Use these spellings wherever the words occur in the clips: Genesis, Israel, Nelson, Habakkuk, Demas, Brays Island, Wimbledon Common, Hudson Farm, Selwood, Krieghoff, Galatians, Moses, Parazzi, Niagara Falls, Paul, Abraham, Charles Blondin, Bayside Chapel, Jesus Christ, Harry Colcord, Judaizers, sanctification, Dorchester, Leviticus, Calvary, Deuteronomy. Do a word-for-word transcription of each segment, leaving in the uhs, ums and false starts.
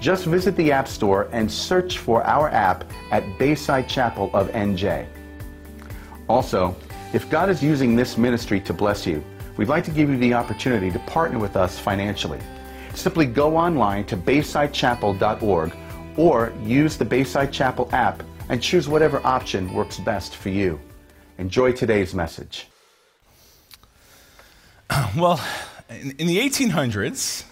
Just visit the App Store and search for our app at Bayside Chapel of N J. Also, if God is using this ministry to bless you, we'd like to give you the opportunity to partner with us financially. Simply go online to bayside chapel dot org or use the Bayside Chapel app and choose whatever option works best for you. Enjoy today's message. Well, in the eighteen hundreds,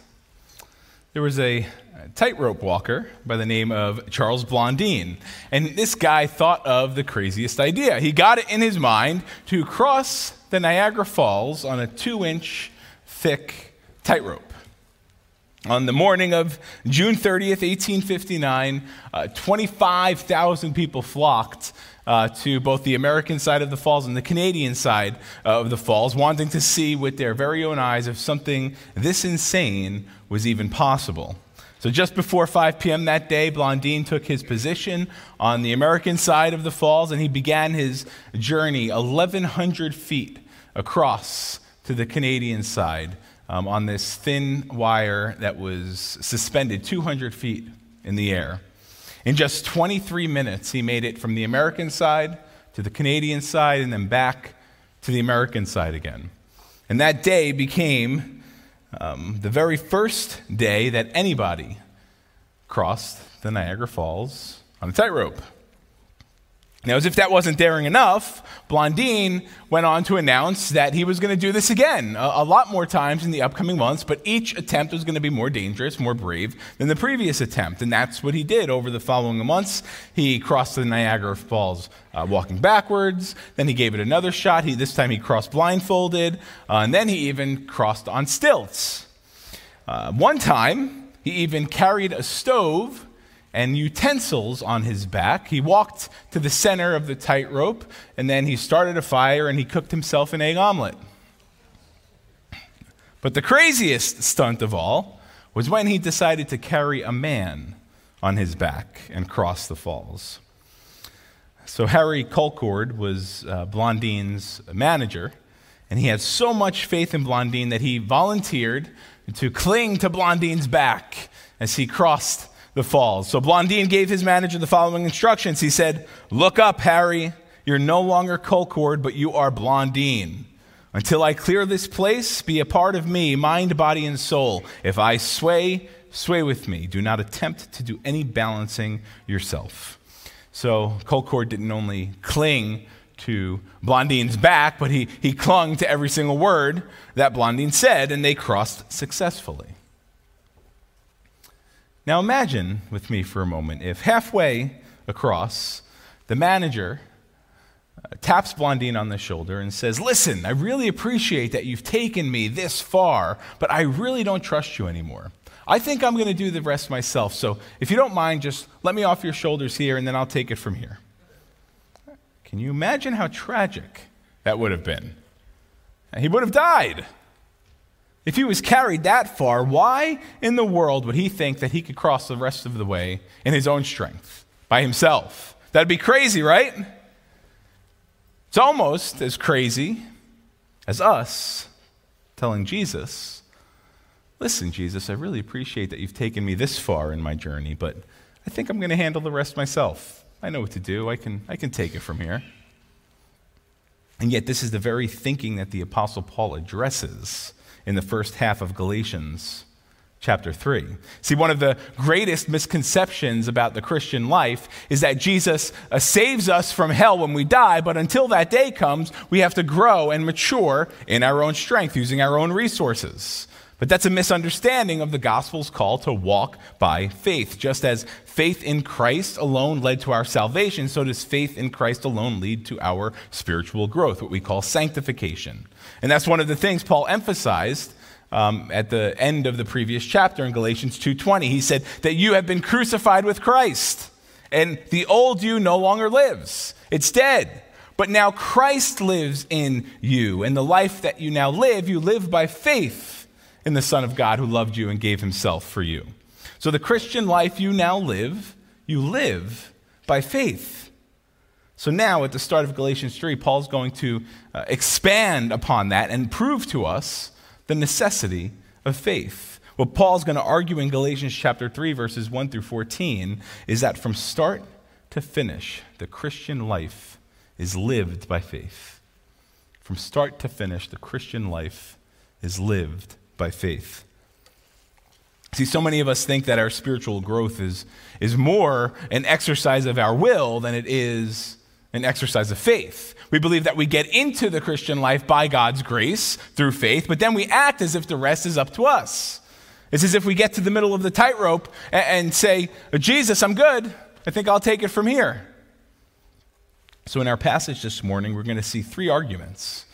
there was a tightrope walker by the name of Charles Blondin. And this guy thought of the craziest idea. He got it in his mind to cross the Niagara Falls on a two-inch thick tightrope. On the morning of June thirtieth, eighteen fifty-nine, uh, twenty-five thousand people flocked uh, to both the American side of the falls and the Canadian side of the falls, wanting to see with their very own eyes if something this insane was even possible. So just before five p.m. that day, Blondin took his position on the American side of the falls, and he began his journey eleven hundred feet across to the Canadian side um, on this thin wire that was suspended two hundred feet in the air. In just twenty-three minutes, he made it from the American side to the Canadian side and then back to the American side again. And that day became Um, the very first day that anybody crossed the Niagara Falls on a tightrope. Now, as if that wasn't daring enough, Blondin went on to announce that he was going to do this again a, a lot more times in the upcoming months, but each attempt was going to be more dangerous, more brave than the previous attempt, and that's what he did over the following months. He crossed the Niagara Falls uh, walking backwards, then he gave it another shot. He, this time he crossed blindfolded, uh, and then he even crossed on stilts. Uh, one time, he even carried a stove and utensils on his back. He walked to the center of the tightrope, and then he started a fire, and he cooked himself an egg omelet. But the craziest stunt of all was when he decided to carry a man on his back and cross the falls. So Harry Colcord was uh, Blondin's manager, and he had so much faith in Blondin that he volunteered to cling to Blondin's back as he crossed the falls. So Blondin gave his manager the following instructions. He said, "Look up, Harry. You're no longer Colcord, but you are Blondin. Until I clear this place, be a part of me, mind, body, and soul. If I sway, sway with me. Do not attempt to do any balancing yourself." So Colcord didn't only cling to Blondin's back, but he, he clung to every single word that Blondin said, and they crossed successfully. Now imagine with me for a moment if halfway across, the manager taps Blondin on the shoulder and says, "Listen, I really appreciate that you've taken me this far, but I really don't trust you anymore. I think I'm going to do the rest myself, so if you don't mind, just let me off your shoulders here and then I'll take it from here." Can you imagine how tragic that would have been? He would have died. If he was carried that far, why in the world would he think that he could cross the rest of the way in his own strength, by himself? That'd be crazy, right? It's almost as crazy as us telling Jesus, "Listen, Jesus, I really appreciate that you've taken me this far in my journey, but I think I'm going to handle the rest myself. I know what to do. I can, I can take it from here." And yet this is the very thinking that the Apostle Paul addresses in the first half of Galatians chapter three. See, one of the greatest misconceptions about the Christian life is that Jesus uh, saves us from hell when we die, but until that day comes, we have to grow and mature in our own strength, using our own resources. But that's a misunderstanding of the gospel's call to walk by faith. Just as faith in Christ alone led to our salvation, so does faith in Christ alone lead to our spiritual growth, what we call sanctification. And that's one of the things Paul emphasized um, at the end of the previous chapter in Galatians two twenty. He said that you have been crucified with Christ, and the old you no longer lives. It's dead. But now Christ lives in you, and the life that you now live, you live by faith in the Son of God who loved you and gave himself for you. So the Christian life you now live, you live by faith. So now at the start of Galatians three, Paul's going to uh, expand upon that and prove to us the necessity of faith. What Paul's going to argue in Galatians chapter three, verses one through fourteen, is that from start to finish, the Christian life is lived by faith. From start to finish, the Christian life is lived by faith. See, so many of us think that our spiritual growth is, is more an exercise of our will than it is an exercise of faith. We believe that we get into the Christian life by God's grace through faith, but then we act as if the rest is up to us. It's as if we get to the middle of the tightrope and, and say, Jesus, I'm good. I think I'll take it from here. So in our passage this morning, we're going to see three arguments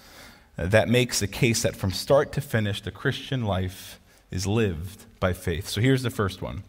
that makes the case that from start to finish, the Christian life is lived by faith. So here's the first one.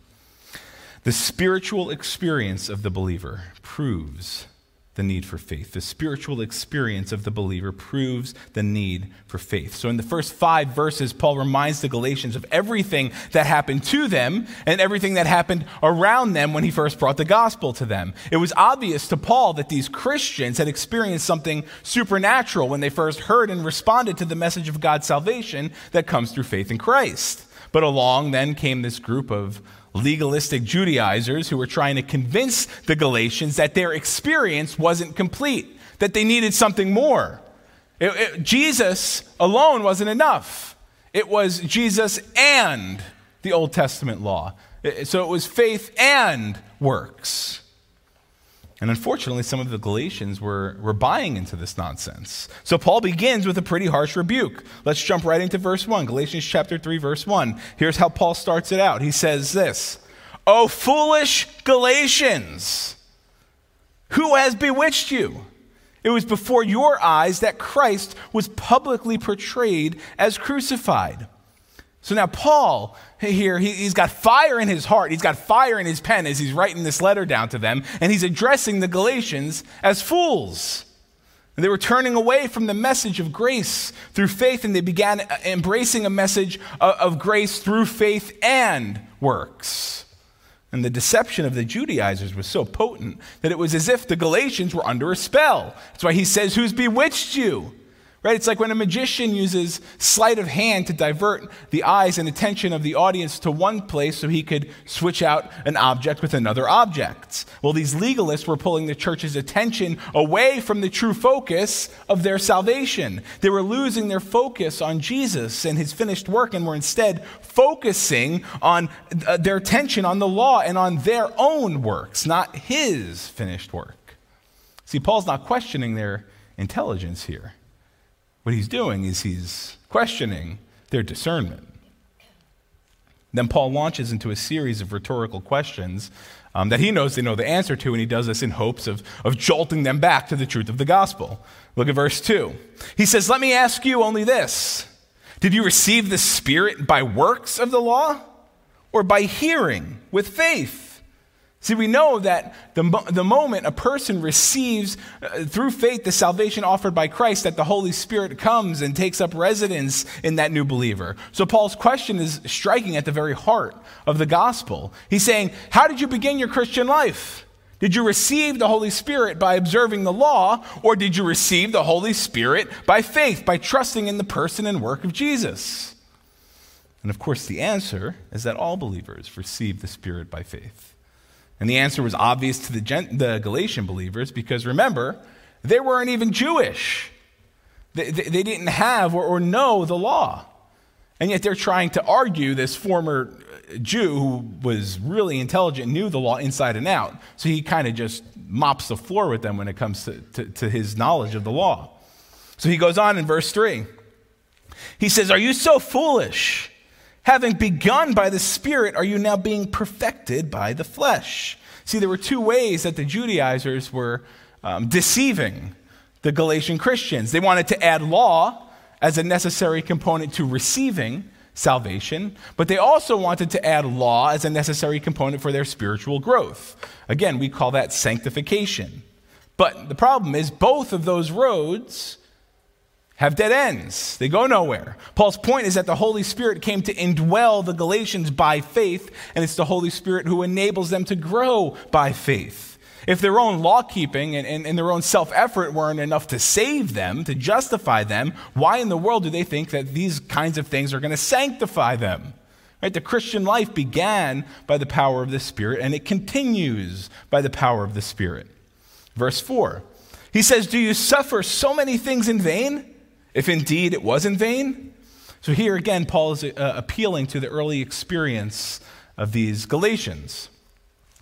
The spiritual experience of the believer proves the need for faith. The spiritual experience of the believer proves the need for faith. So in the first five verses, Paul reminds the Galatians of everything that happened to them and everything that happened around them when he first brought the gospel to them. It was obvious to Paul that these Christians had experienced something supernatural when they first heard and responded to the message of God's salvation that comes through faith in Christ. But along then came this group of legalistic Judaizers who were trying to convince the Galatians that their experience wasn't complete, that they needed something more. It, it, Jesus alone wasn't enough. It was Jesus and the Old Testament law. It, so it was faith and works. And unfortunately, some of the Galatians were, were buying into this nonsense. So Paul begins with a pretty harsh rebuke. Let's jump right into verse one, Galatians chapter three, verse one. Here's how Paul starts it out. He says this, "O foolish Galatians, who has bewitched you? It was before your eyes that Christ was publicly portrayed as crucified." So now Paul here, he, he's got fire in his heart. He's got fire in his pen as he's writing this letter down to them. And he's addressing the Galatians as fools. And they were turning away from the message of grace through faith. And they began embracing a message of, of grace through faith and works. And the deception of the Judaizers was so potent that it was as if the Galatians were under a spell. That's why he says, "Who's bewitched you?" Right? It's like when a magician uses sleight of hand to divert the eyes and attention of the audience to one place so he could switch out an object with another object. Well, these legalists were pulling the church's attention away from the true focus of their salvation. They were losing their focus on Jesus and his finished work and were instead focusing on uh, their attention on the law and on their own works, not his finished work. See, Paul's not questioning their intelligence here. What he's doing is he's questioning their discernment. Then Paul launches into a series of rhetorical questions um, that he knows they know the answer to, and he does this in hopes of, of jolting them back to the truth of the gospel. Look at verse two. He says, "Let me ask you only this. Did you receive the Spirit by works of the law or by hearing with faith?" See, we know that the, the moment a person receives uh, through faith the salvation offered by Christ, that the Holy Spirit comes and takes up residence in that new believer. So Paul's question is striking at the very heart of the gospel. He's saying, how did you begin your Christian life? Did you receive the Holy Spirit by observing the law, or did you receive the Holy Spirit by faith, by trusting in the person and work of Jesus? And of course, the answer is that all believers receive the Spirit by faith. And the answer was obvious to the, Gen- the Galatian believers because, remember, they weren't even Jewish. They, they, they didn't have or, or know the law. And yet they're trying to argue this former Jew who was really intelligent, knew the law inside and out. So he kind of just mops the floor with them when it comes to, to, to his knowledge of the law. So he goes on in verse three. He says, "Are you so foolish? Having begun by the Spirit, are you now being perfected by the flesh?" See, there were two ways that the Judaizers were um, deceiving the Galatian Christians. They wanted to add law as a necessary component to receiving salvation, but they also wanted to add law as a necessary component for their spiritual growth. Again, we call that sanctification. But the problem is both of those roads have dead ends. They go nowhere. Paul's point is that the Holy Spirit came to indwell the Galatians by faith, and it's the Holy Spirit who enables them to grow by faith. If their own law-keeping and, and, and their own self-effort weren't enough to save them, to justify them, why in the world do they think that these kinds of things are going to sanctify them? Right? The Christian life began by the power of the Spirit, and it continues by the power of the Spirit. Verse four, he says, "Do you suffer so many things in vain? If indeed it was in vain." So here again, Paul is uh, appealing to the early experience of these Galatians.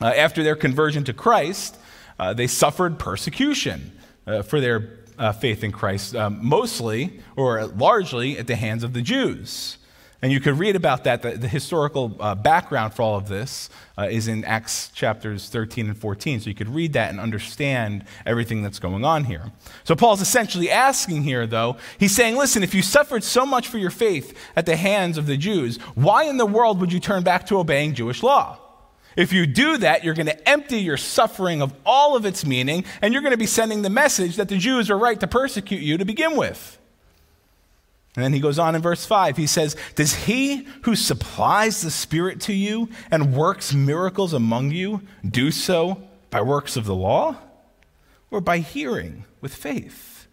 Uh, after their conversion to Christ, uh, they suffered persecution uh, for their uh, faith in Christ, um, mostly or largely at the hands of the Jews. And you could read about that. The, the historical uh, background for all of this uh, is in Acts chapters thirteen and fourteen. So you could read that and understand everything that's going on here. So Paul's essentially asking here, though, he's saying, listen, if you suffered so much for your faith at the hands of the Jews, why in the world would you turn back to obeying Jewish law? If you do that, you're going to empty your suffering of all of its meaning, and you're going to be sending the message that the Jews were right to persecute you to begin with. And then he goes on in verse five. He says, "Does he who supplies the Spirit to you and works miracles among you do so by works of the law or by hearing with faith?"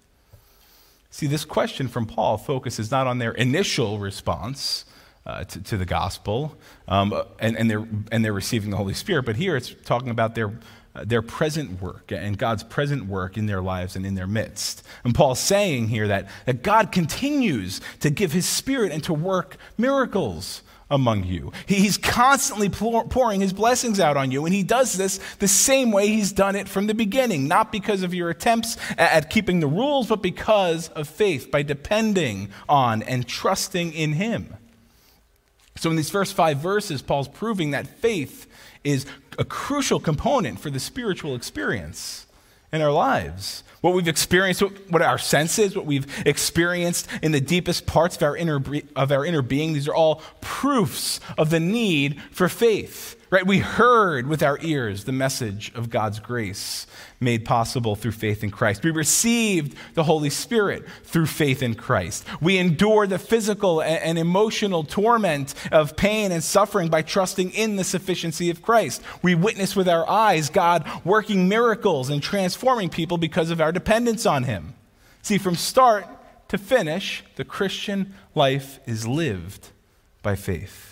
See, this question from Paul focuses not on their initial response uh, to, to the gospel um, and, and, they're, and they're receiving the Holy Spirit, but here it's talking about their Uh, their present work and God's present work in their lives and in their midst. And Paul's saying here that, that God continues to give his Spirit and to work miracles among you. He, he's constantly pour, pouring his blessings out on you, and he does this the same way he's done it from the beginning, not because of your attempts at, at keeping the rules, but because of faith, by depending on and trusting in him. So in these first five verses, Paul's proving that faith is a crucial component for the spiritual experience in our lives. What we've experienced, what, what our sense is, what we've experienced in the deepest parts of our inner of our inner being, these are all proofs of the need for faith. Right? We heard with our ears the message of God's grace made possible through faith in Christ. We received the Holy Spirit through faith in Christ. We endure the physical and emotional torment of pain and suffering by trusting in the sufficiency of Christ. We witness with our eyes God working miracles and transforming people because of our dependence on him. See, from start to finish, the Christian life is lived by faith.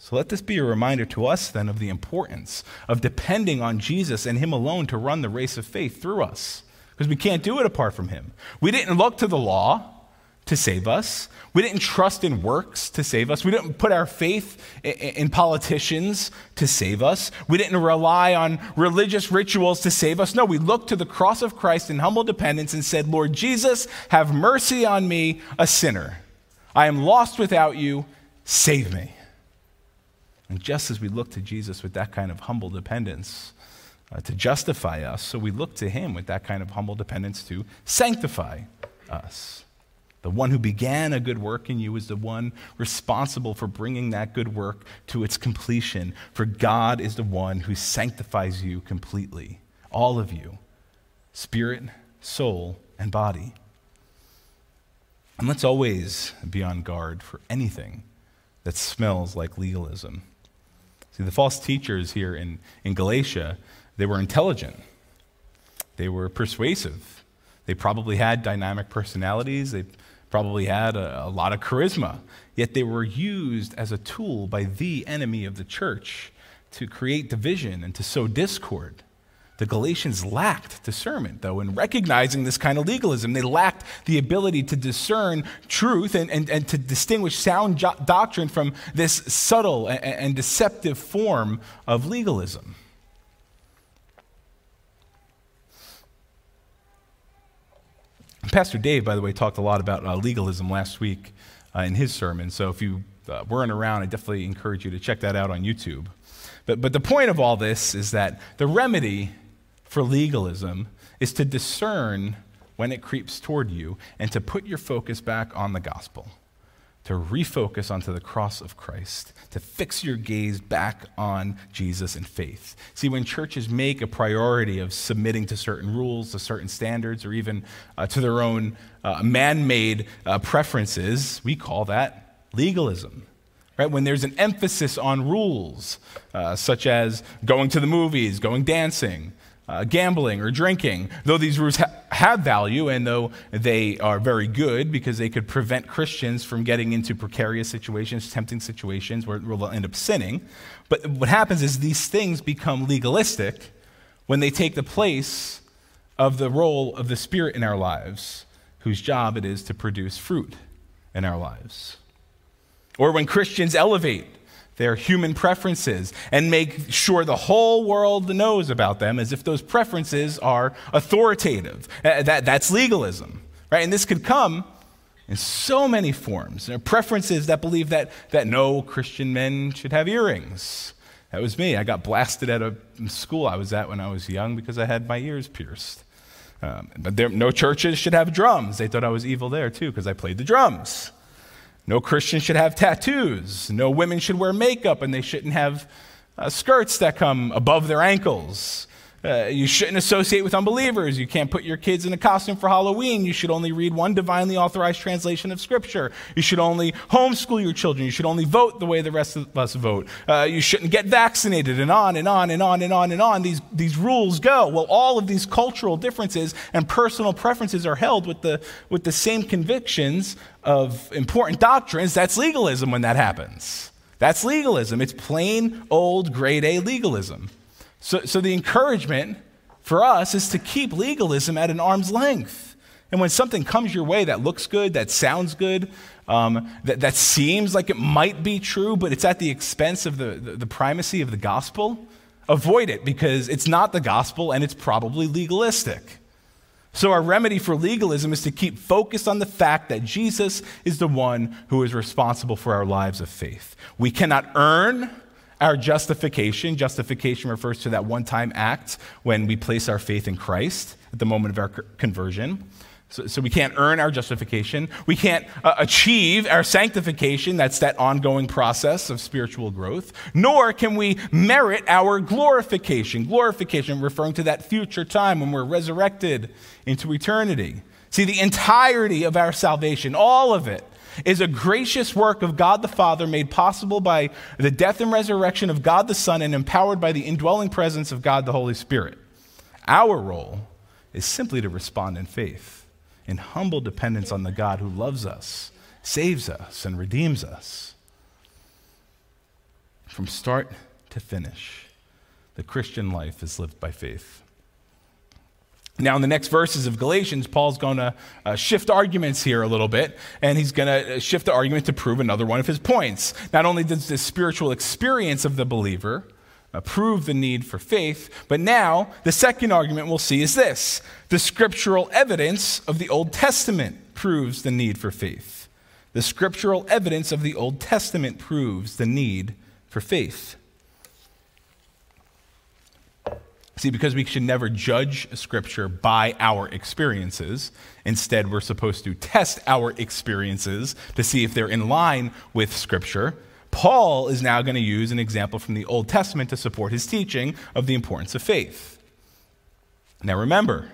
So let this be a reminder to us then of the importance of depending on Jesus and him alone to run the race of faith through us, because we can't do it apart from him. We didn't look to the law to save us. We didn't trust in works to save us. We didn't put our faith in politicians to save us. We didn't rely on religious rituals to save us. No, we looked to the cross of Christ in humble dependence and said, "Lord Jesus, have mercy on me, a sinner. I am lost without you. Save me." And just as we look to Jesus with that kind of humble dependence uh, to justify us, so we look to him with that kind of humble dependence to sanctify us. The one who began a good work in you is the one responsible for bringing that good work to its completion, for God is the one who sanctifies you completely, all of you, spirit, soul, and body. And let's always be on guard for anything that smells like legalism. See, the false teachers here in, in Galatia, they were intelligent. They were persuasive. They probably had dynamic personalities. They probably had a, a lot of charisma. Yet they were used as a tool by the enemy of the church to create division and to sow discord. The Galatians lacked discernment, though, in recognizing this kind of legalism. They lacked the ability to discern truth and, and, and to distinguish sound jo- doctrine from this subtle and, and deceptive form of legalism. Pastor Dave, by the way, talked a lot about uh, legalism last week uh, in his sermon, so if you uh, weren't around, I definitely encourage you to check that out on YouTube. But, but the point of all this is that the remedy for legalism is to discern when it creeps toward you and to put your focus back on the gospel, to refocus onto the cross of Christ, to fix your gaze back on Jesus and faith. See, when churches make a priority of submitting to certain rules, to certain standards, or even uh, to their own uh, man-made uh, preferences, we call that legalism. Right? When there's an emphasis on rules, uh, such as going to the movies, going dancing, Uh, gambling or drinking, though these rules ha- have value and though they are very good because they could prevent Christians from getting into precarious situations, tempting situations where they'll end up sinning. But what happens is these things become legalistic when they take the place of the role of the Spirit in our lives, whose job it is to produce fruit in our lives. Or when Christians elevate their human preferences and make sure the whole world knows about them as if those preferences are authoritative. That, that's legalism, right? And this could come in so many forms. There are preferences that believe that, that no Christian men should have earrings. That was me. I got blasted at a school I was at when I was young because I had my ears pierced. Um, but there, no churches should have drums. They thought I was evil there too because I played the drums. No Christian should have tattoos. No women should wear makeup, and they shouldn't have uh, skirts that come above their ankles. Uh, you shouldn't associate with unbelievers. You can't put your kids in a costume for Halloween. You should only read one divinely authorized translation of Scripture. You should only homeschool your children. You should only vote the way the rest of us vote. Uh, you shouldn't get vaccinated, and on and on and on and on and on. These, these rules go. Well, all of these cultural differences and personal preferences are held with the, with the same convictions of important doctrines. That's legalism when that happens. That's legalism. It's plain old grade A legalism. So, so the encouragement for us is to keep legalism at an arm's length. And when something comes your way that looks good, that sounds good, um, that, that seems like it might be true, but it's at the expense of the, the, the primacy of the gospel, avoid it because it's not the gospel and it's probably legalistic. So our remedy for legalism is to keep focused on the fact that Jesus is the one who is responsible for our lives of faith. We cannot earn our justification. Justification refers to that one-time act when we place our faith in Christ at the moment of our conversion. So, so we can't earn our justification. We can't uh, achieve our sanctification. That's that ongoing process of spiritual growth. Nor can we merit our glorification. Glorification referring to that future time when we're resurrected into eternity. See, the entirety of our salvation, all of it, is a gracious work of God the Father made possible by the death and resurrection of God the Son and empowered by the indwelling presence of God the Holy Spirit. Our role is simply to respond in faith, in humble dependence on the God who loves us, saves us, and redeems us. From start to finish, the Christian life is lived by faith. Now, in the next verses of Galatians, Paul's going to uh, shift arguments here a little bit, and he's going to shift the argument to prove another one of his points. Not only does the spiritual experience of the believer uh, prove the need for faith, but now the second argument we'll see is this. The scriptural evidence of the Old Testament proves the need for faith. The scriptural evidence of the Old Testament proves the need for faith. See, because we should never judge Scripture by our experiences. Instead, we're supposed to test our experiences to see if they're in line with Scripture. Paul is now going to use an example from the Old Testament to support his teaching of the importance of faith. Now remember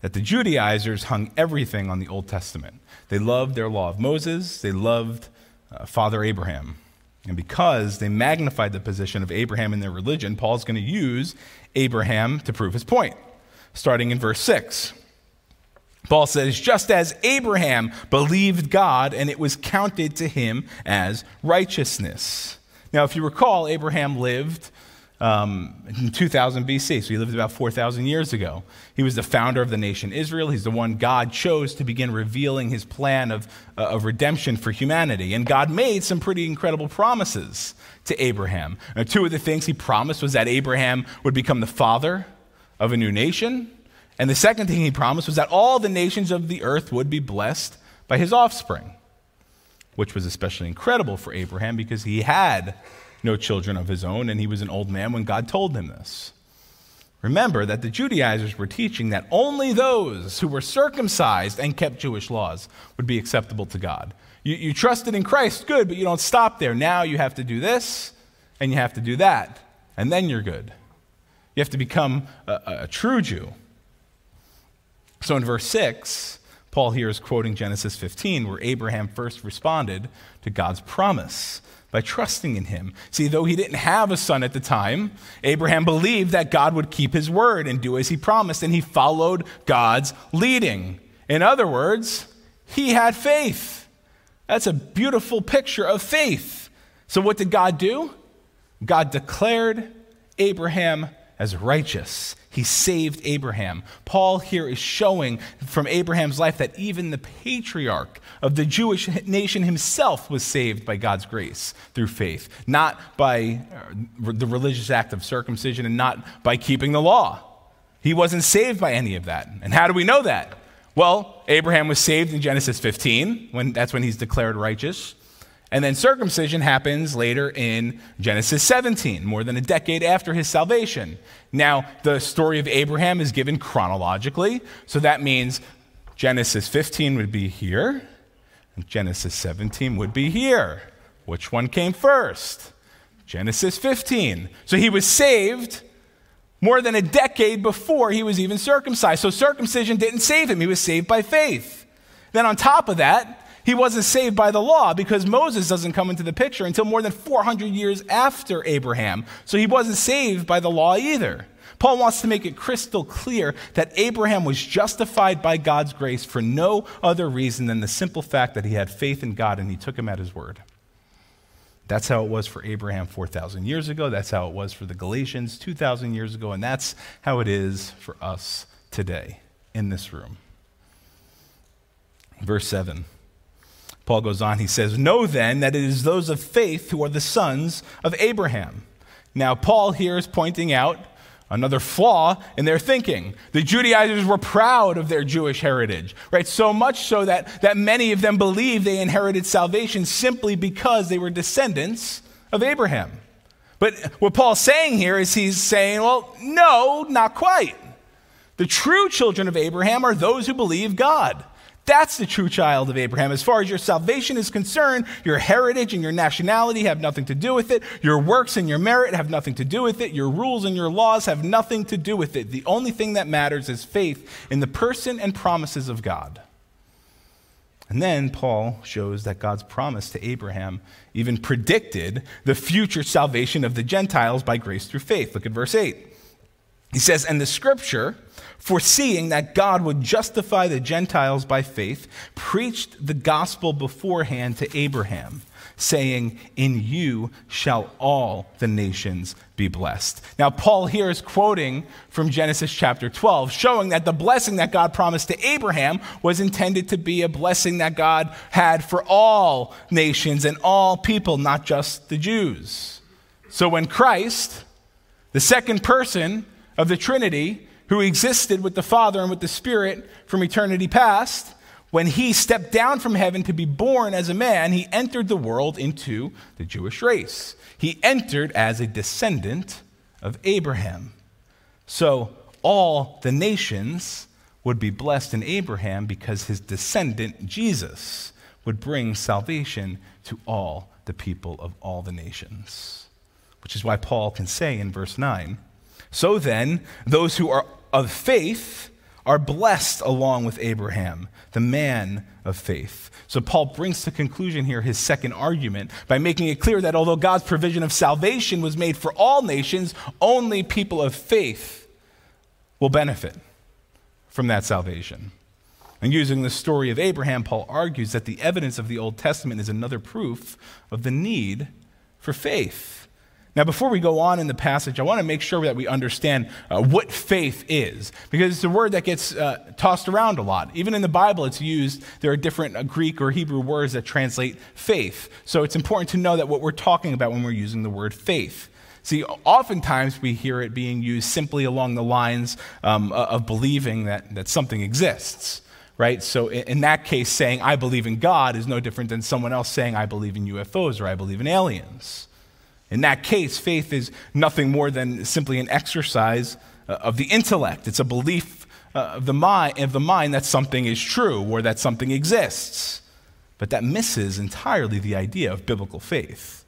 that the Judaizers hung everything on the Old Testament. They loved their law of Moses. They loved uh, Father Abraham. And because they magnified the position of Abraham in their religion, Paul's going to use Abraham to prove his point, starting in verse six. Paul says, just as Abraham believed God, and it was counted to him as righteousness. Now, if you recall, Abraham lived um, in two thousand B C, so he lived about four thousand years ago. He was the founder of the nation Israel. He's the one God chose to begin revealing his plan of, uh, of redemption for humanity. And God made some pretty incredible promises to Abraham. Now, two of the things he promised was that Abraham would become the father of a new nation. And the second thing he promised was that all the nations of the earth would be blessed by his offspring, which was especially incredible for Abraham because he had no children of his own and he was an old man when God told him this. Remember that the Judaizers were teaching that only those who were circumcised and kept Jewish laws would be acceptable to God. You, you trusted in Christ, good, but you don't stop there. Now you have to do this, and you have to do that, and then you're good. You have to become a, a true Jew. So in verse six, Paul here is quoting Genesis fifteen, where Abraham first responded to God's promise by trusting in him. See, though he didn't have a son at the time, Abraham believed that God would keep his word and do as he promised, and he followed God's leading. In other words, he had faith. That's a beautiful picture of faith. So what did God do? God declared Abraham as righteous. He saved Abraham. Paul here is showing from Abraham's life that even the patriarch of the Jewish nation himself was saved by God's grace through faith, not by the religious act of circumcision and not by keeping the law. He wasn't saved by any of that. And how do we know that? Well, Abraham was saved in Genesis fifteen, when that's when he's declared righteous. And then circumcision happens later in Genesis seventeen, more than a decade after his salvation. Now, the story of Abraham is given chronologically, so that means Genesis fifteen would be here, and Genesis seventeen would be here. Which one came first? Genesis fifteen. So he was saved more than a decade before he was even circumcised. So circumcision didn't save him. He was saved by faith. Then on top of that, he wasn't saved by the law because Moses doesn't come into the picture until more than four hundred years after Abraham. So he wasn't saved by the law either. Paul wants to make it crystal clear that Abraham was justified by God's grace for no other reason than the simple fact that he had faith in God and he took him at his word. That's how it was for Abraham four thousand years ago. That's how it was for the Galatians two thousand years ago. And that's how it is for us today in this room. Verse seven. Paul goes on, he says, "Know then that it is those of faith who are the sons of Abraham." Now, Paul here is pointing out another flaw in their thinking. The Judaizers were proud of their Jewish heritage, right? So much so that, that many of them believe they inherited salvation simply because they were descendants of Abraham. But what Paul's saying here is he's saying, well, no, not quite. The true children of Abraham are those who believe God. That's the true child of Abraham. As far as your salvation is concerned, your heritage and your nationality have nothing to do with it. Your works and your merit have nothing to do with it. Your rules and your laws have nothing to do with it. The only thing that matters is faith in the person and promises of God. And then Paul shows that God's promise to Abraham even predicted the future salvation of the Gentiles by grace through faith. Look at verse eight. He says, "And the scripture, foreseeing that God would justify the Gentiles by faith, preached the gospel beforehand to Abraham, saying, 'In you shall all the nations be blessed.'" Now, Paul here is quoting from Genesis chapter twelve, showing that the blessing that God promised to Abraham was intended to be a blessing that God had for all nations and all people, not just the Jews. So when Christ, the second person of the Trinity, who existed with the Father and with the Spirit from eternity past, when he stepped down from heaven to be born as a man, he entered the world into the Jewish race. He entered as a descendant of Abraham. So all the nations would be blessed in Abraham because his descendant, Jesus, would bring salvation to all the people of all the nations. Which is why Paul can say in verse nine, "So then, those who are of faith are blessed along with Abraham, the man of faith." So Paul brings to conclusion here his second argument by making it clear that although God's provision of salvation was made for all nations, only people of faith will benefit from that salvation. And using the story of Abraham, Paul argues that the evidence of the Old Testament is another proof of the need for faith. Now, before we go on in the passage, I want to make sure that we understand uh, what faith is, because it's a word that gets uh, tossed around a lot. Even in the Bible, it's used. There are different uh, Greek or Hebrew words that translate faith. So it's important to know that what we're talking about when we're using the word faith. See, oftentimes we hear it being used simply along the lines um, of believing that, that something exists, right? So in that case, saying, "I believe in God" is no different than someone else saying, "I believe in U F Os" or "I believe in aliens." In that case, faith is nothing more than simply an exercise of the intellect. It's a belief of the mind, of the mind that something is true or that something exists. But that misses entirely the idea of biblical faith.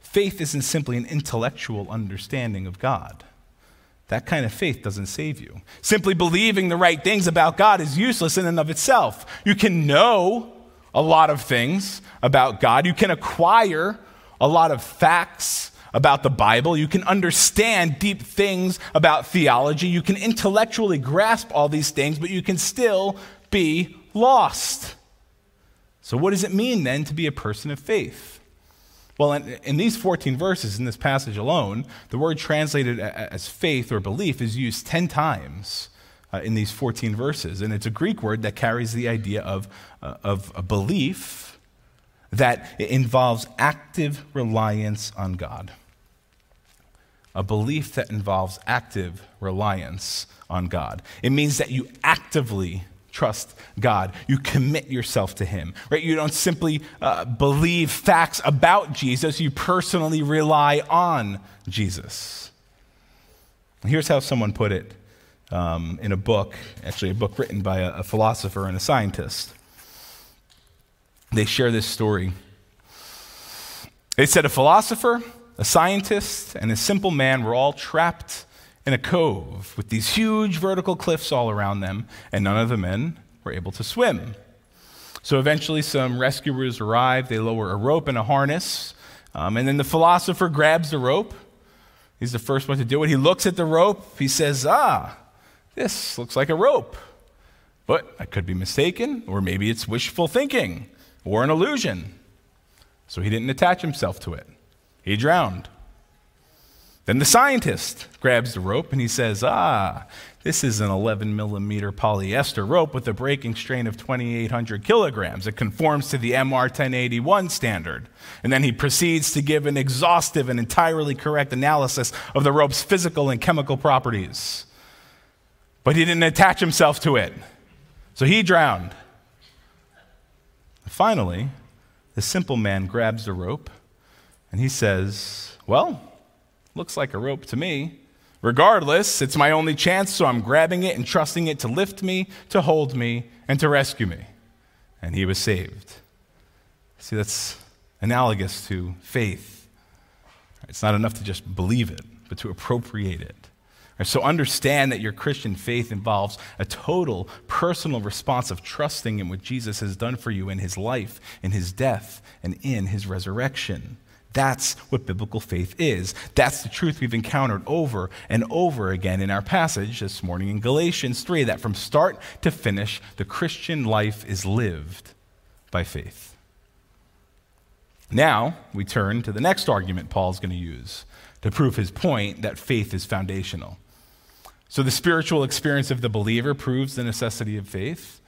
Faith isn't simply an intellectual understanding of God. That kind of faith doesn't save you. Simply believing the right things about God is useless in and of itself. You can know a lot of things about God. You can acquire a lot of facts about the Bible. You can understand deep things about theology. You can intellectually grasp all these things, but you can still be lost. So what does it mean then to be a person of faith? Well, in, in these fourteen verses, in this passage alone, the word translated as faith or belief is used ten times uh, in these fourteen verses. And it's a Greek word that carries the idea of, uh, of a belief that involves active reliance on God. A belief that involves active reliance on God. It means that you actively trust God. You commit yourself to him, right? You don't simply uh, believe facts about Jesus. You personally rely on Jesus. Here's how someone put it um, in a book, actually a book written by a, a philosopher and a scientist. They share this story. They said a philosopher, a scientist, and a simple man were all trapped in a cove with these huge vertical cliffs all around them, and none of the men were able to swim. So eventually some rescuers arrive. They lower a rope and a harness, um, and then the philosopher grabs the rope. He's the first one to do it. He looks at the rope. He says, ah, this looks like a rope, but I could be mistaken, or maybe it's wishful thinking or an illusion. So he didn't attach himself to it. He drowned. Then the scientist grabs the rope and he says, ah, this is an eleven millimeter polyester rope with a breaking strain of twenty-eight hundred kilograms. It conforms to the M R ten eighty-one standard. And then he proceeds to give an exhaustive and entirely correct analysis of the rope's physical and chemical properties. But he didn't attach himself to it, so he drowned. Finally, the simple man grabs the rope and he says, well, looks like a rope to me. Regardless, it's my only chance, so I'm grabbing it and trusting it to lift me, to hold me, and to rescue me. And he was saved. See, that's analogous to faith. It's not enough to just believe it, but to appropriate it. So understand that your Christian faith involves a total personal response of trusting in what Jesus has done for you in his life, in his death, and in his resurrection. That's what biblical faith is. That's the truth we've encountered over and over again in our passage this morning in Galatians three, that from start to finish, the Christian life is lived by faith. Now we turn to the next argument Paul's going to use to prove his point that faith is foundational. So the spiritual experience of the believer proves the necessity of faith.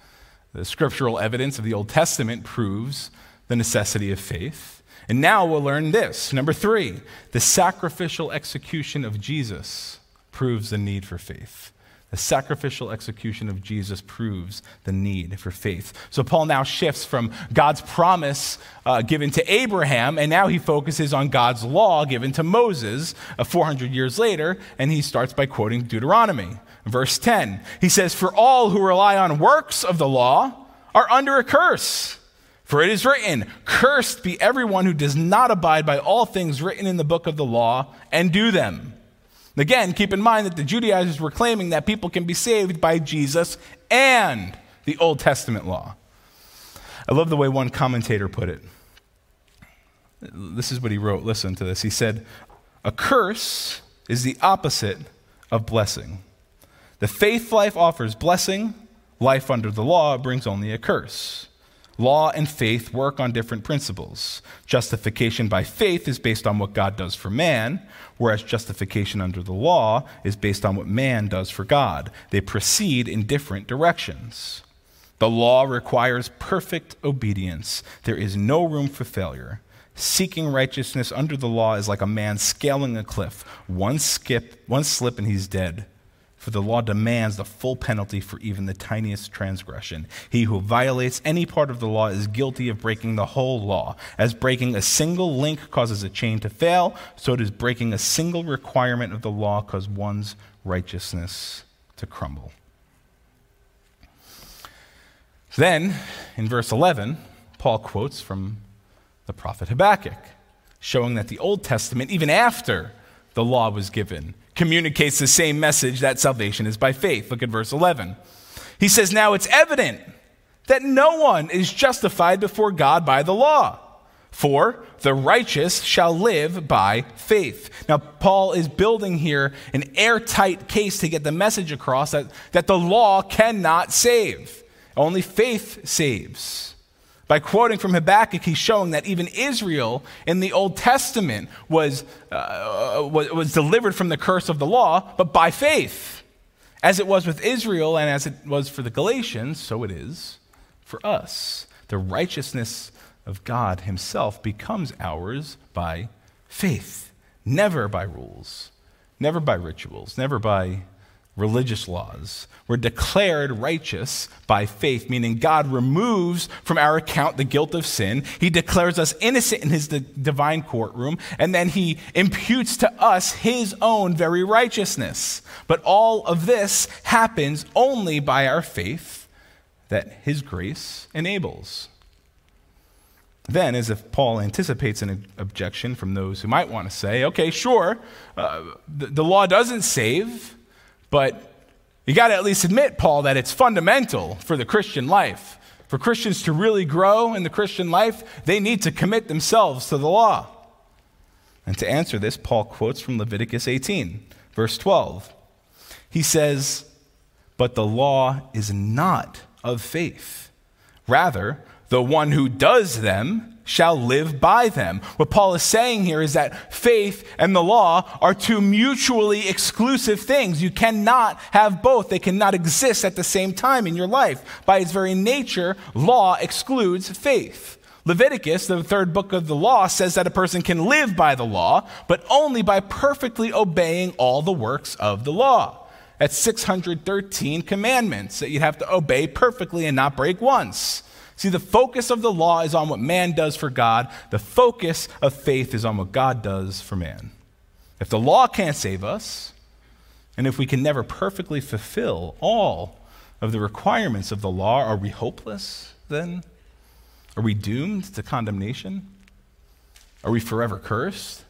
The scriptural evidence of the Old Testament proves the necessity of faith. And now we'll learn this. Number three, the sacrificial execution of Jesus proves the need for faith. The sacrificial execution of Jesus proves the need for faith. So Paul now shifts from God's promise uh, given to Abraham, and now he focuses on God's law given to Moses uh, four hundred years later, and he starts by quoting Deuteronomy. Verse ten, he says, "For all who rely on works of the law are under a curse. For it is written, cursed be everyone who does not abide by all things written in the book of the law and do them." Again, keep in mind that the Judaizers were claiming that people can be saved by Jesus and the Old Testament law. I love the way one commentator put it. This is what he wrote. Listen to this. He said, "A curse is the opposite of blessing. The faith life offers blessing. Life under the law brings only a curse. Law and faith work on different principles. Justification by faith is based on what God does for man, whereas justification under the law is based on what man does for God. They proceed in different directions. The law requires perfect obedience. There is no room for failure. Seeking righteousness under the law is like a man scaling a cliff. One skip, one slip and he's dead. For the law demands the full penalty for even the tiniest transgression. He who violates any part of the law is guilty of breaking the whole law. As breaking a single link causes a chain to fail, so does breaking a single requirement of the law cause one's righteousness to crumble." Then, in verse eleven, Paul quotes from the prophet Habakkuk, showing that the Old Testament, even after the law was given, communicates the same message that salvation is by faith. Look at verse eleven. He says, "Now it's evident that no one is justified before God by the law, for the righteous shall live by faith." Now, Paul is building here an airtight case to get the message across that, that the law cannot save. Only faith saves. By quoting from Habakkuk, he's showing that even Israel in the Old Testament was, uh, was, was delivered from the curse of the law, but by faith. As it was with Israel and as it was for the Galatians, so it is for us. The righteousness of God himself becomes ours by faith, never by rules, never by rituals, never by religious laws. We're declared righteous by faith, meaning God removes from our account the guilt of sin. He declares us innocent in his divine courtroom, and then he imputes to us his own very righteousness. But all of this happens only by our faith that his grace enables. Then, as if Paul anticipates an objection from those who might want to say, okay, sure, uh, the, the law doesn't save, but you got to at least admit, Paul, that it's fundamental for the Christian life. For Christians to really grow in the Christian life, they need to commit themselves to the law. And to answer this, Paul quotes from Leviticus eighteen, verse twelve. He says, "But the law is not of faith. Rather, the one who does them shall live by them." What Paul is saying here is that faith and the law are two mutually exclusive things. You cannot have both. They cannot exist at the same time in your life. By its very nature, law excludes faith. Leviticus, the third book of the law, says that a person can live by the law, but only by perfectly obeying all the works of the law. That's six hundred thirteen commandments that you'd have to obey perfectly and not break once. See, the focus of the law is on what man does for God. The focus of faith is on what God does for man. If the law can't save us, and if we can never perfectly fulfill all of the requirements of the law, are we hopeless then? Are we doomed to condemnation? Are we forever cursed?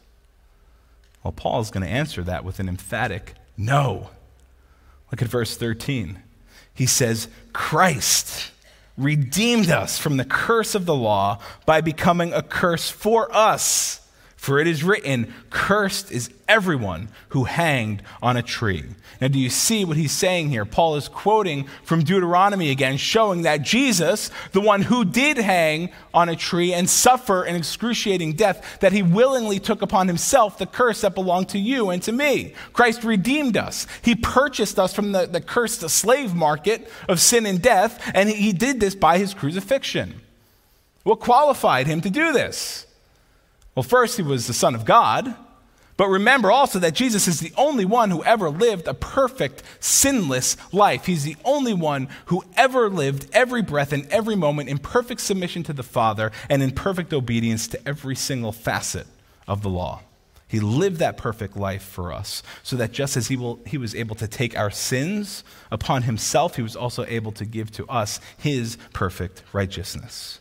Well, Paul's going to answer that with an emphatic no. Look at verse thirteen. He says, "Christ redeemed us from the curse of the law by becoming a curse for us. For it is written, 'Cursed is everyone who hanged on a tree.'" Now, do you see what he's saying here? Paul is quoting from Deuteronomy again, showing that Jesus, the one who did hang on a tree and suffer an excruciating death, that he willingly took upon himself the curse that belonged to you and to me. Christ redeemed us. He purchased us from the, the cursed slave market of sin and death, and he did this by his crucifixion. What qualified him to do this? Well, first, he was the Son of God. But remember also that Jesus is the only one who ever lived a perfect, sinless life. He's the only one who ever lived every breath and every moment in perfect submission to the Father and in perfect obedience to every single facet of the law. He lived that perfect life for us, so that just as he, will, he was able to take our sins upon himself, he was also able to give to us his perfect righteousness.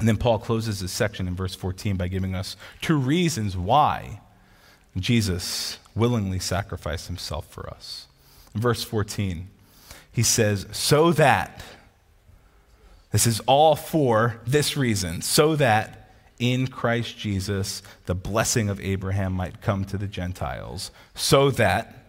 And then Paul closes this section in verse fourteen by giving us two reasons why Jesus willingly sacrificed himself for us. In verse fourteen, he says, so that, this is all for this reason, so that in Christ Jesus the blessing of Abraham might come to the Gentiles, so that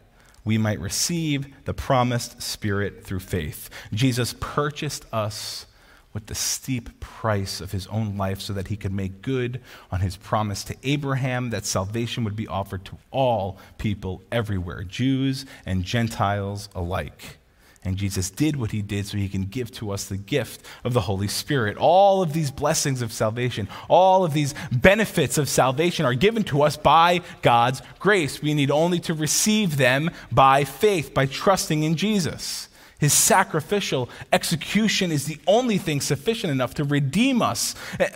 we might receive the promised Spirit through faith. Jesus purchased us with the steep price of his own life so that he could make good on his promise to Abraham that salvation would be offered to all people everywhere, Jews and Gentiles alike. And Jesus did what he did so he can give to us the gift of the Holy Spirit. All of these blessings of salvation, all of these benefits of salvation are given to us by God's grace. We need only to receive them by faith, by trusting in Jesus. His sacrificial execution is the only thing sufficient enough to redeem us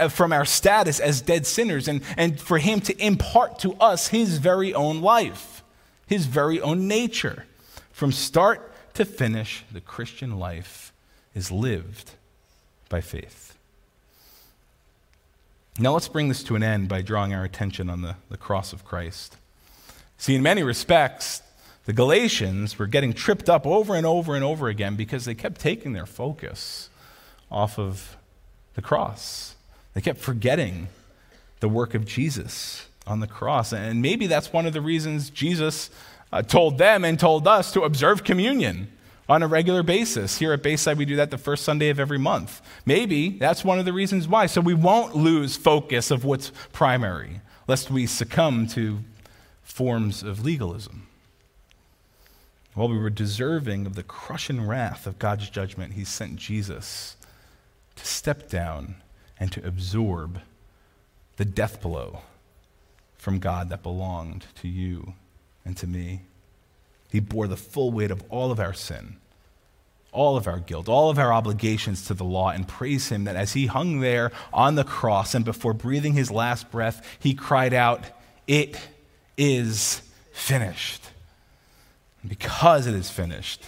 from our status as dead sinners and, and for him to impart to us his very own life, his very own nature. From start to finish, the Christian life is lived by faith. Now let's bring this to an end by drawing our attention on the, the cross of Christ. See, in many respects, the Galatians were getting tripped up over and over and over again because they kept taking their focus off of the cross. They kept forgetting the work of Jesus on the cross. And maybe that's one of the reasons Jesus uh, told them and told us to observe communion on a regular basis. Here at Bayside, we do that the first Sunday of every month. Maybe that's one of the reasons why. So we won't lose focus of what's primary, lest we succumb to forms of legalism. While we were deserving of the crushing wrath of God's judgment, he sent Jesus to step down and to absorb the death blow from God that belonged to you and to me. He bore the full weight of all of our sin, all of our guilt, all of our obligations to the law, and praise him that as he hung there on the cross and before breathing his last breath, he cried out, "It is finished." Because it is finished,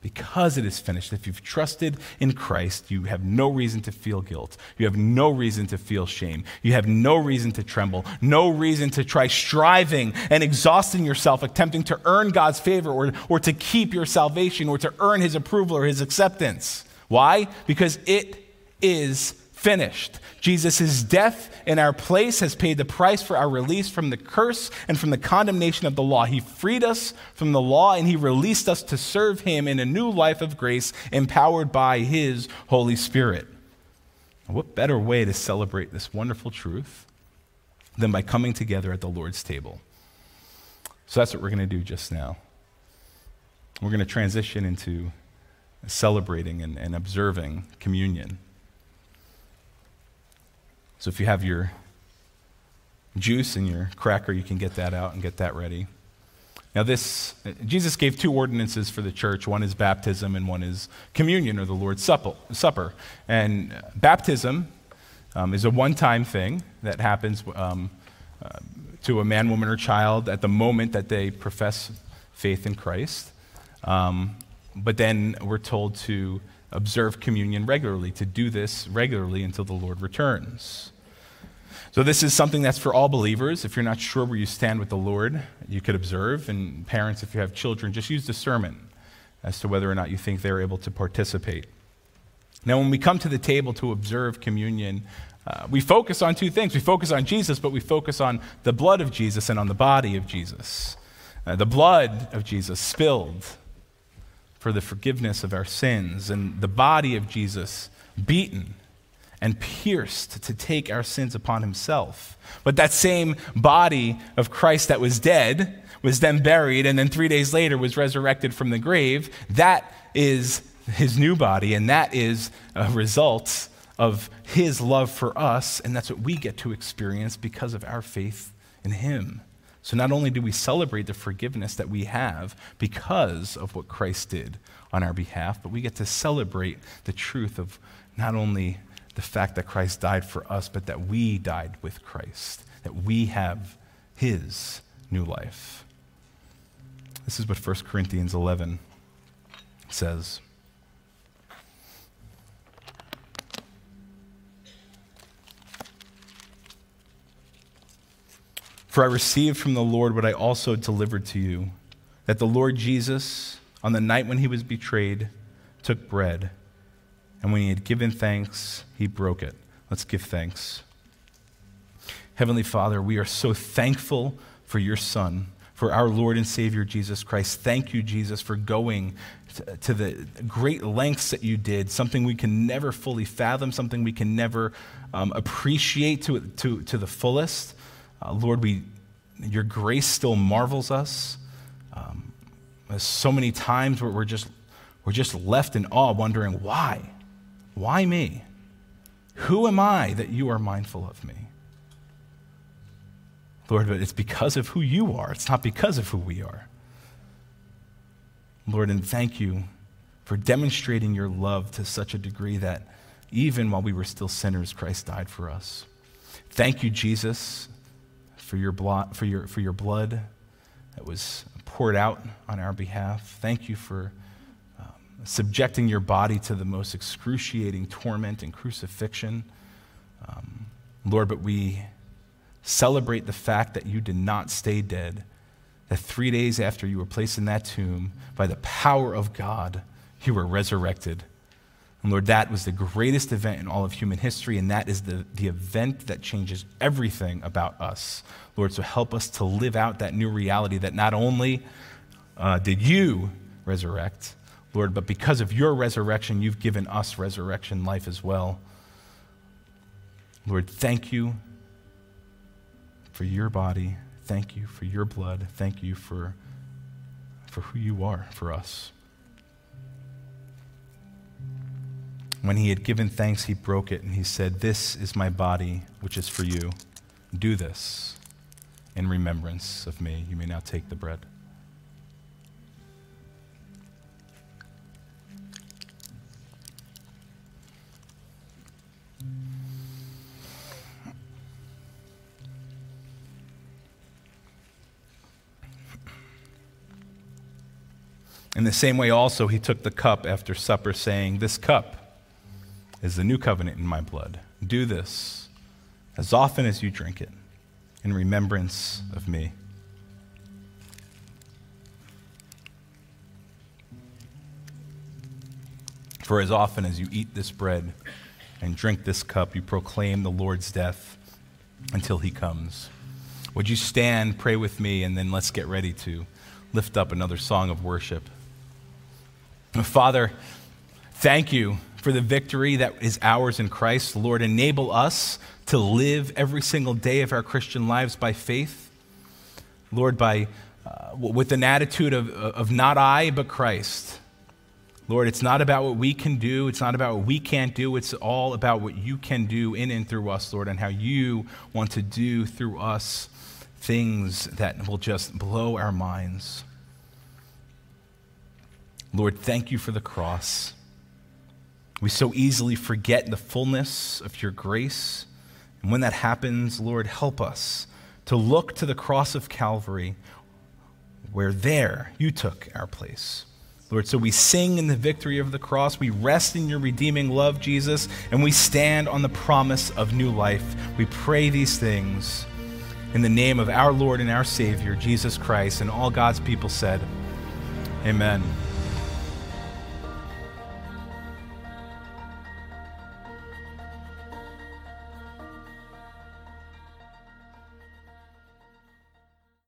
because it is finished, if you've trusted in Christ, you have no reason to feel guilt. You have no reason to feel shame. You have no reason to tremble, no reason to try striving and exhausting yourself, attempting to earn God's favor or, or to keep your salvation or to earn his approval or his acceptance. Why? Because it is finished. Jesus' death in our place has paid the price for our release from the curse and from the condemnation of the law. He freed us from the law and he released us to serve him in a new life of grace empowered by his Holy Spirit. And what better way to celebrate this wonderful truth than by coming together at the Lord's table? So that's what we're going to do just now. We're going to transition into celebrating and, and observing communion. So if you have your juice and your cracker, you can get that out and get that ready. Now this, Jesus gave two ordinances for the church. One is baptism and one is communion or the Lord's Supper. And baptism um, is a one-time thing that happens um, uh, to a man, woman, or child at the moment that they profess faith in Christ. Um, but then we're told to observe communion regularly, to do this regularly until the Lord returns. So this is something that's for all believers. If you're not sure where you stand with the Lord, you could observe. And parents, if you have children, just use discernment as to whether or not you think they're able to participate. Now, when we come to the table to observe communion, uh, we focus on two things. We focus on Jesus, but we focus on the blood of Jesus and on the body of Jesus. Uh, the blood of Jesus spilled for the forgiveness of our sins, and the body of Jesus beaten and pierced to take our sins upon himself. But that same body of Christ that was dead was then buried, and then three days later was resurrected from the grave. That is his new body, and that is a result of his love for us, and that's what we get to experience because of our faith in him. So not only do we celebrate the forgiveness that we have because of what Christ did on our behalf, but we get to celebrate the truth of not only the fact that Christ died for us, but that we died with Christ, that we have his new life. This is what First Corinthians eleven says. "For I received from the Lord what I also delivered to you, that the Lord Jesus, on the night when he was betrayed, took bread, and when he had given thanks, he broke it." Let's give thanks. Heavenly Father, we are so thankful for your Son, for our Lord and Savior Jesus Christ. Thank you, Jesus, for going to the great lengths that you did, something we can never fully fathom, something we can never um, appreciate to, to, to the fullest. Uh, Lord, we, your grace still marvels us. Um, there's so many times where we're just, we're just left in awe, wondering why? Why me? Who am I that you are mindful of me? Lord, but it's because of who you are. It's not because of who we are. Lord, and thank you for demonstrating your love to such a degree that even while we were still sinners, Christ died for us. Thank you, Jesus, for your blood, for your for your blood that was poured out on our behalf. Thank you for um, subjecting your body to the most excruciating torment and crucifixion. Um, Lord, but we celebrate the fact that you did not stay dead, that three days after you were placed in that tomb, by the power of God, you were resurrected. And Lord, that was the greatest event in all of human history, and that is the, the event that changes everything about us. Lord, so help us to live out that new reality that not only uh, did you resurrect, Lord, but because of your resurrection, you've given us resurrection life as well. Lord, thank you for your body. Thank you for your blood. Thank you for, for who you are for us. When he had given thanks, he broke it, and he said, "This is my body, which is for you. Do this in remembrance of me." You may now take the bread. In the same way also, he took the cup after supper, saying, "This cup is the new covenant in my blood. Do this, as often as you drink it, in remembrance of me." For as often as you eat this bread and drink this cup, you proclaim the Lord's death until he comes. Would you stand, pray with me, and then let's get ready to lift up another song of worship. Father, thank you for the victory that is ours in Christ. Lord, enable us to live every single day of our Christian lives by faith. Lord, by uh, with an attitude of, of not I, but Christ. Lord, it's not about what we can do. It's not about what we can't do. It's all about what you can do in and through us, Lord, and how you want to do through us things that will just blow our minds. Lord, thank you for the cross. We so easily forget the fullness of your grace. And when that happens, Lord, help us to look to the cross of Calvary, where there you took our place. Lord, so we sing in the victory of the cross. We rest in your redeeming love, Jesus, and we stand on the promise of new life. We pray these things in the name of our Lord and our Savior, Jesus Christ, and all God's people said, amen.